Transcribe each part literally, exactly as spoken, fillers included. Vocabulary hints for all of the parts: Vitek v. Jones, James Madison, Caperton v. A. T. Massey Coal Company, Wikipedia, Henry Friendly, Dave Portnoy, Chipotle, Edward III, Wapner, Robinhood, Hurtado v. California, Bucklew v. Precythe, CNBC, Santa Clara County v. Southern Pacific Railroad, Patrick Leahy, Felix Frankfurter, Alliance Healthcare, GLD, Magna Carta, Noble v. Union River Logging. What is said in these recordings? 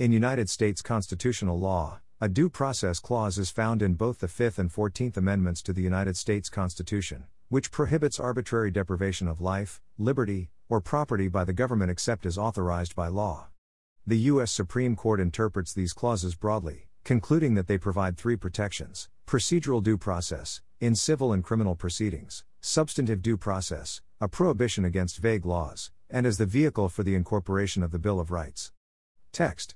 In United States constitutional law, a due process clause is found in both the Fifth and Fourteenth Amendments to the United States Constitution, which prohibits arbitrary deprivation of life, liberty, or property by the government except as authorized by law. The U S Supreme Court interprets these clauses broadly, concluding that they provide three protections: procedural due process, in civil and criminal proceedings; substantive due process, a prohibition against vague laws, and as the vehicle for the incorporation of the Bill of Rights. Text.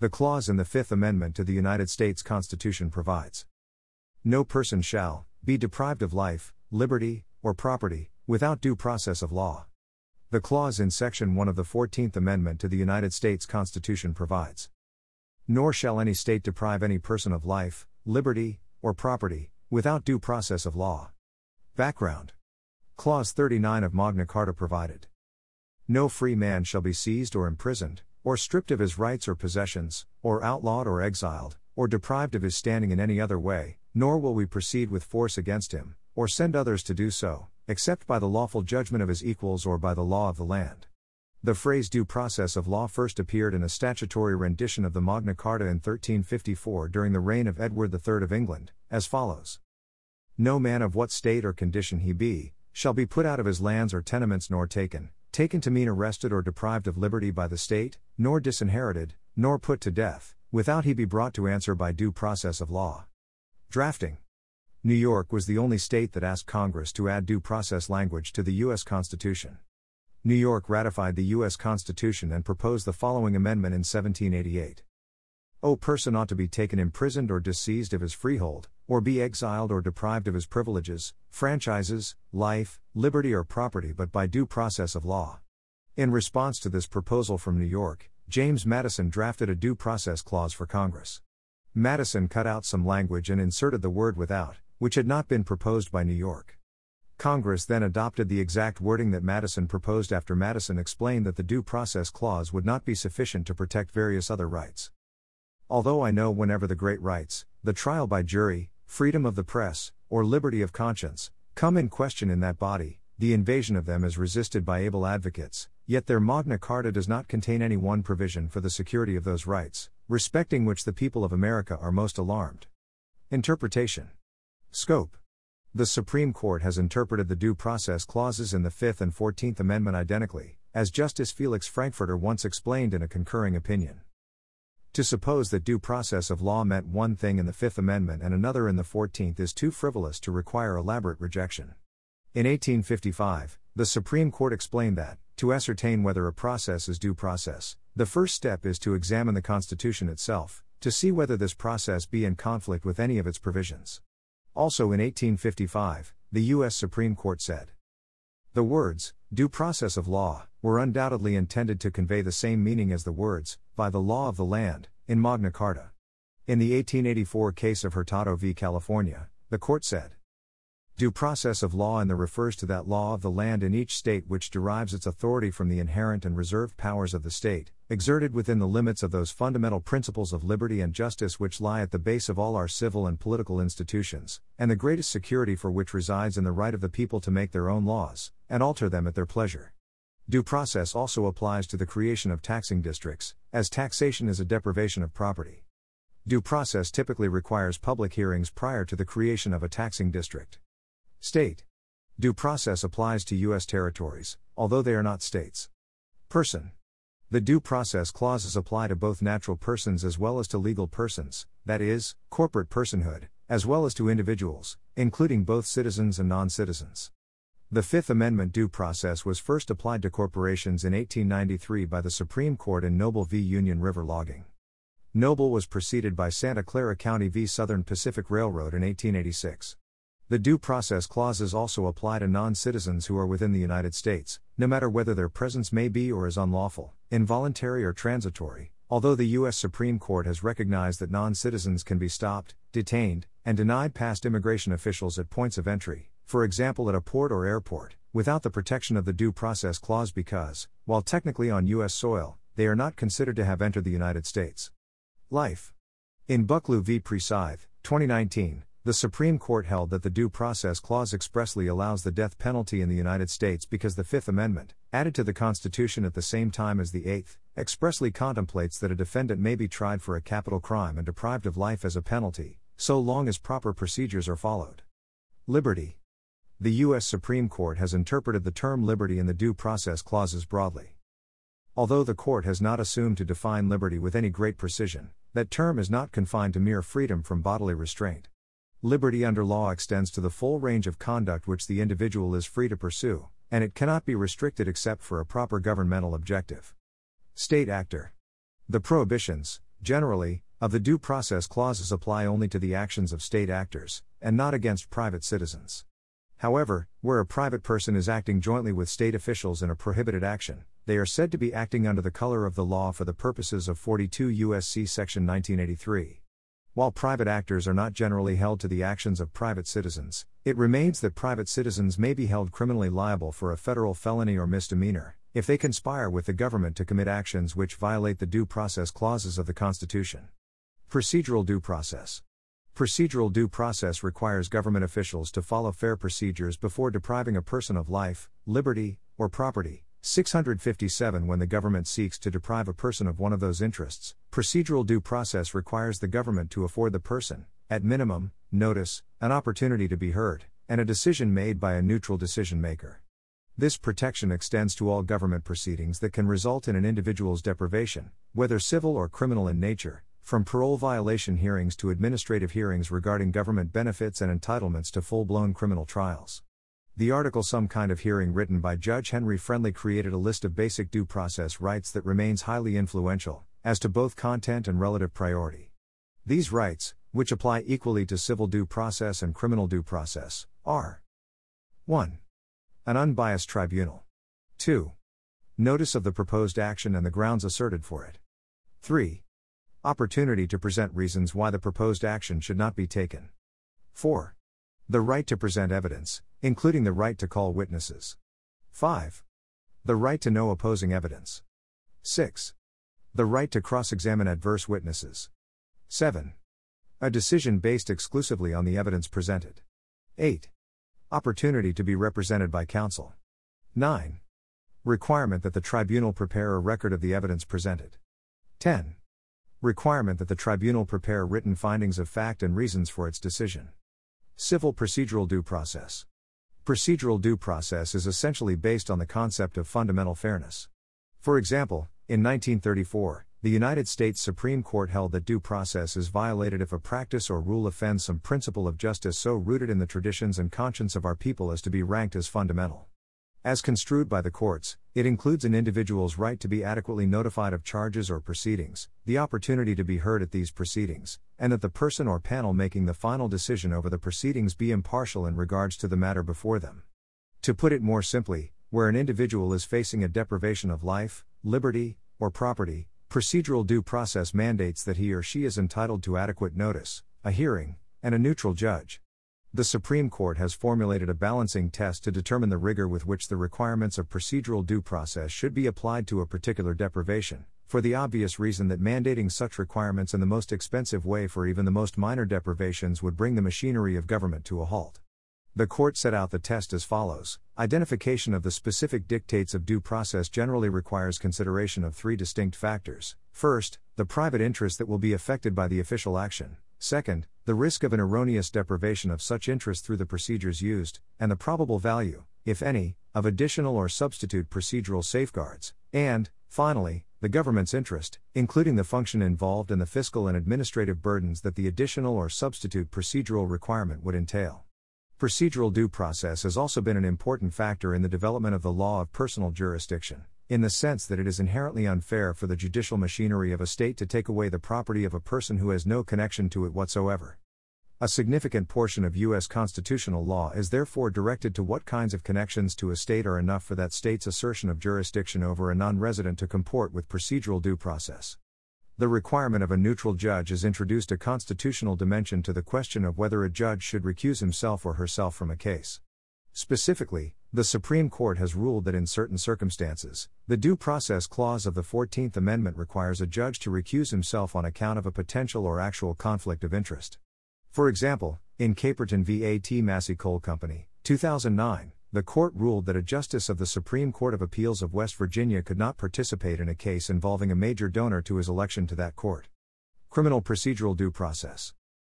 The clause in the Fifth Amendment to the United States Constitution provides: "No person shall be deprived of life, liberty, or property, without due process of law." The clause in Section one of the fourteenth Amendment to the United States Constitution provides: "Nor shall any state deprive any person of life, liberty, or property, without due process of law." Background. Clause thirty-nine of Magna Carta provided: "No free man shall be seized or imprisoned, or stripped of his rights or possessions, or outlawed or exiled, or deprived of his standing in any other way, nor will we proceed with force against him, or send others to do so, except by the lawful judgment of his equals or by the law of the land." The phrase due process of law first appeared in a statutory rendition of the Magna Carta in thirteen fifty-four during the reign of Edward the Third of England, as follows: "No man of what state or condition he be, shall be put out of his lands or tenements, nor taken, taken to mean arrested or deprived of liberty by the state, nor disinherited, nor put to death, without he be brought to answer by due process of law." Drafting. New York was the only state that asked Congress to add due process language to the U S Constitution. New York ratified the U S Constitution and proposed the following amendment in seventeen eighty-eight. "O person ought to be taken imprisoned or disseized of his freehold, or be exiled or deprived of his privileges, franchises, life, liberty or property, but by due process of law." In response to this proposal from New York, James Madison drafted a due process clause for Congress. Madison cut out some language and inserted the word "without," which had not been proposed by New York. Congress then adopted the exact wording that Madison proposed after Madison explained that the due process clause would not be sufficient to protect various other rights. "Although I know whenever the great rights, the trial by jury, freedom of the press, or liberty of conscience, come in question in that body, the invasion of them is resisted by able advocates, yet their Magna Carta does not contain any one provision for the security of those rights, respecting which the people of America are most alarmed." Interpretation. Scope. The Supreme Court has interpreted the due process clauses in the Fifth and Fourteenth Amendment identically, as Justice Felix Frankfurter once explained in a concurring opinion. To suppose that due process of law meant one thing in the Fifth Amendment and another in the Fourteenth is too frivolous to require elaborate rejection. In eighteen fifty-five, the Supreme Court explained that, to ascertain whether a process is due process, the first step is to examine the Constitution itself, to see whether this process be in conflict with any of its provisions. Also in eighteen fifty-five, the U S Supreme Court said, "The words, due process of law, were undoubtedly intended to convey the same meaning as the words, by the law of the land, in Magna Carta." In the eighteen eighty-four case of Hurtado v. California, the court said, "Due process of law in the refers to that law of the land in each state which derives its authority from the inherent and reserved powers of the state, exerted within the limits of those fundamental principles of liberty and justice which lie at the base of all our civil and political institutions, and the greatest security for which resides in the right of the people to make their own laws, and alter them at their pleasure." Due process also applies to the creation of taxing districts, as taxation is a deprivation of property. Due process typically requires public hearings prior to the creation of a taxing district. State. Due process applies to U S territories, although they are not states. Person. The due process clauses apply to both natural persons as well as to legal persons, that is, corporate personhood, as well as to individuals, including both citizens and non-citizens. The Fifth Amendment due process was first applied to corporations in eighteen ninety-three by the Supreme Court in Noble v. Union River Logging. Noble was preceded by Santa Clara County v. Southern Pacific Railroad in eighteen eighty-six. The due process clauses also apply to non-citizens who are within the United States, no matter whether their presence may be or is unlawful, involuntary or transitory, although the U S Supreme Court has recognized that non-citizens can be stopped, detained, and denied past immigration officials at points of entry, for example at a port or airport, without the protection of the due process clause because, while technically on U S soil, they are not considered to have entered the United States. Life. In Bucklew v. Precythe, twenty nineteen, the Supreme Court held that the due process clause expressly allows the death penalty in the United States because the Fifth Amendment, added to the Constitution at the same time as the Eighth, expressly contemplates that a defendant may be tried for a capital crime and deprived of life as a penalty, so long as proper procedures are followed. Liberty. The U S Supreme Court has interpreted the term liberty in the Due Process Clauses broadly. Although the Court has not assumed to define liberty with any great precision, that term is not confined to mere freedom from bodily restraint. Liberty under law extends to the full range of conduct which the individual is free to pursue, and it cannot be restricted except for a proper governmental objective. State actor. The prohibitions, generally, of the Due Process Clauses apply only to the actions of state actors, and not against private citizens. However, where a private person is acting jointly with state officials in a prohibited action, they are said to be acting under the color of the law for the purposes of forty-two U S C Section nineteen eighty-three. While private actors are not generally held to the actions of private citizens, it remains that private citizens may be held criminally liable for a federal felony or misdemeanor, if they conspire with the government to commit actions which violate the Due Process Clauses of the Constitution. Procedural due process. Procedural due process requires government officials to follow fair procedures before depriving a person of life, liberty, or property. six hundred fifty-seven When the government seeks to deprive a person of one of those interests, procedural due process requires the government to afford the person, at minimum, notice, an opportunity to be heard, and a decision made by a neutral decision-maker. This protection extends to all government proceedings that can result in an individual's deprivation, whether civil or criminal in nature, from parole violation hearings to administrative hearings regarding government benefits and entitlements to full-blown criminal trials. The article Some Kind of Hearing, written by Judge Henry Friendly, created a list of basic due process rights that remains highly influential, as to both content and relative priority. These rights, which apply equally to civil due process and criminal due process, are: one An unbiased tribunal. two Notice of the proposed action and the grounds asserted for it. three Opportunity to present reasons why the proposed action should not be taken. four The right to present evidence, including the right to call witnesses. five The right to know opposing evidence. six The right to cross-examine adverse witnesses. seven A decision based exclusively on the evidence presented. eight Opportunity to be represented by counsel. nine Requirement that the tribunal prepare a record of the evidence presented. ten Requirement that the tribunal prepare written findings of fact and reasons for its decision. Civil procedural due process. Procedural due process is essentially based on the concept of fundamental fairness. For example, in nineteen thirty-four, the United States Supreme Court held that due process is violated if a practice or rule offends some principle of justice so rooted in the traditions and conscience of our people as to be ranked as fundamental. As construed by the courts, it includes an individual's right to be adequately notified of charges or proceedings, the opportunity to be heard at these proceedings, and that the person or panel making the final decision over the proceedings be impartial in regards to the matter before them. To put it more simply, where an individual is facing a deprivation of life, liberty, or property, procedural due process mandates that he or she is entitled to adequate notice, a hearing, and a neutral judge. The Supreme Court has formulated a balancing test to determine the rigor with which the requirements of procedural due process should be applied to a particular deprivation, for the obvious reason that mandating such requirements in the most expensive way for even the most minor deprivations would bring the machinery of government to a halt. The Court set out the test as follows: identification of the specific dictates of due process generally requires consideration of three distinct factors. First, the private interest that will be affected by the official action. Second, the risk of an erroneous deprivation of such interest through the procedures used, and the probable value, if any, of additional or substitute procedural safeguards, and, finally, the government's interest, including the function involved and the fiscal and administrative burdens that the additional or substitute procedural requirement would entail. Procedural due process has also been an important factor in the development of the law of personal jurisdiction, in the sense that it is inherently unfair for the judicial machinery of a state to take away the property of a person who has no connection to it whatsoever. A significant portion of U S constitutional law is therefore directed to what kinds of connections to a state are enough for that state's assertion of jurisdiction over a non-resident to comport with procedural due process. The requirement of a neutral judge has introduced a constitutional dimension to the question of whether a judge should recuse himself or herself from a case. Specifically, the Supreme Court has ruled that in certain circumstances, the Due Process Clause of the fourteenth Amendment requires a judge to recuse himself on account of a potential or actual conflict of interest. For example, in Caperton v. A T Massey Coal Company, two thousand nine, the court ruled that a justice of the Supreme Court of Appeals of West Virginia could not participate in a case involving a major donor to his election to that court. Criminal procedural due process.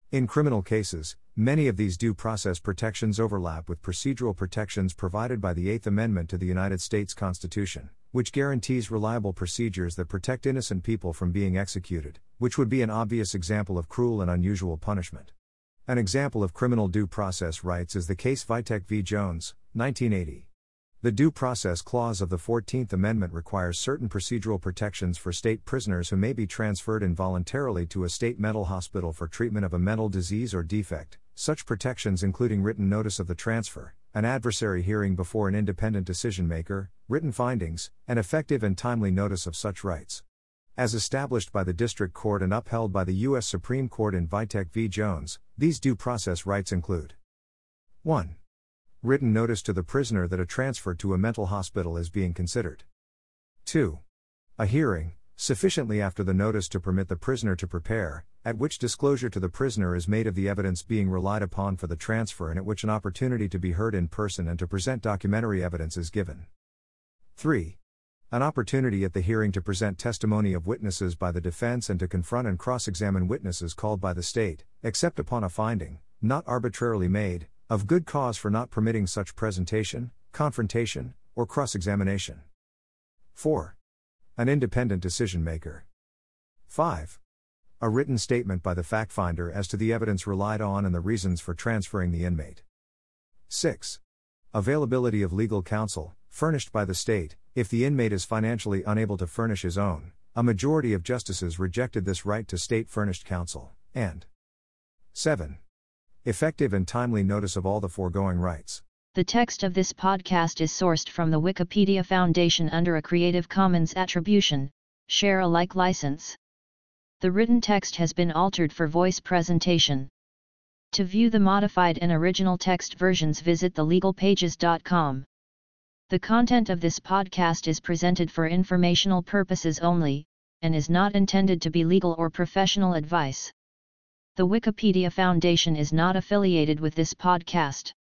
In criminal cases, many of these due process protections overlap with procedural protections provided by the Eighth Amendment to the United States Constitution, which guarantees reliable procedures that protect innocent people from being executed, which would be an obvious example of cruel and unusual punishment. An example of criminal due process rights is the case Vitek v. Jones, nineteen eighty. The Due Process Clause of the fourteenth Amendment requires certain procedural protections for state prisoners who may be transferred involuntarily to a state mental hospital for treatment of a mental disease or defect, such protections including written notice of the transfer, an adversary hearing before an independent decision-maker, written findings, and effective and timely notice of such rights. As established by the District Court and upheld by the U S Supreme Court in Vitek v. Jones, these due process rights include: one Written notice to the prisoner that a transfer to a mental hospital is being considered. two A hearing, sufficiently after the notice to permit the prisoner to prepare, at which disclosure to the prisoner is made of the evidence being relied upon for the transfer and at which an opportunity to be heard in person and to present documentary evidence is given. three An opportunity at the hearing to present testimony of witnesses by the defense and to confront and cross-examine witnesses called by the state, except upon a finding, not arbitrarily made, of good cause for not permitting such presentation, confrontation, or cross-examination. four An independent decision-maker. five A written statement by the fact-finder as to the evidence relied on and the reasons for transferring the inmate. six Availability of legal counsel, furnished by the state, if the inmate is financially unable to furnish his own. A majority of justices rejected this right to state-furnished counsel, and seven Effective and timely notice of all the foregoing rights. The text of this podcast is sourced from the Wikipedia Foundation under a Creative Commons Attribution, Share Alike license. The written text has been altered for voice presentation. To view the modified and original text versions, visit the legal pages dot com. The content of this podcast is presented for informational purposes only, and is not intended to be legal or professional advice. The Wikipedia Foundation is not affiliated with this podcast.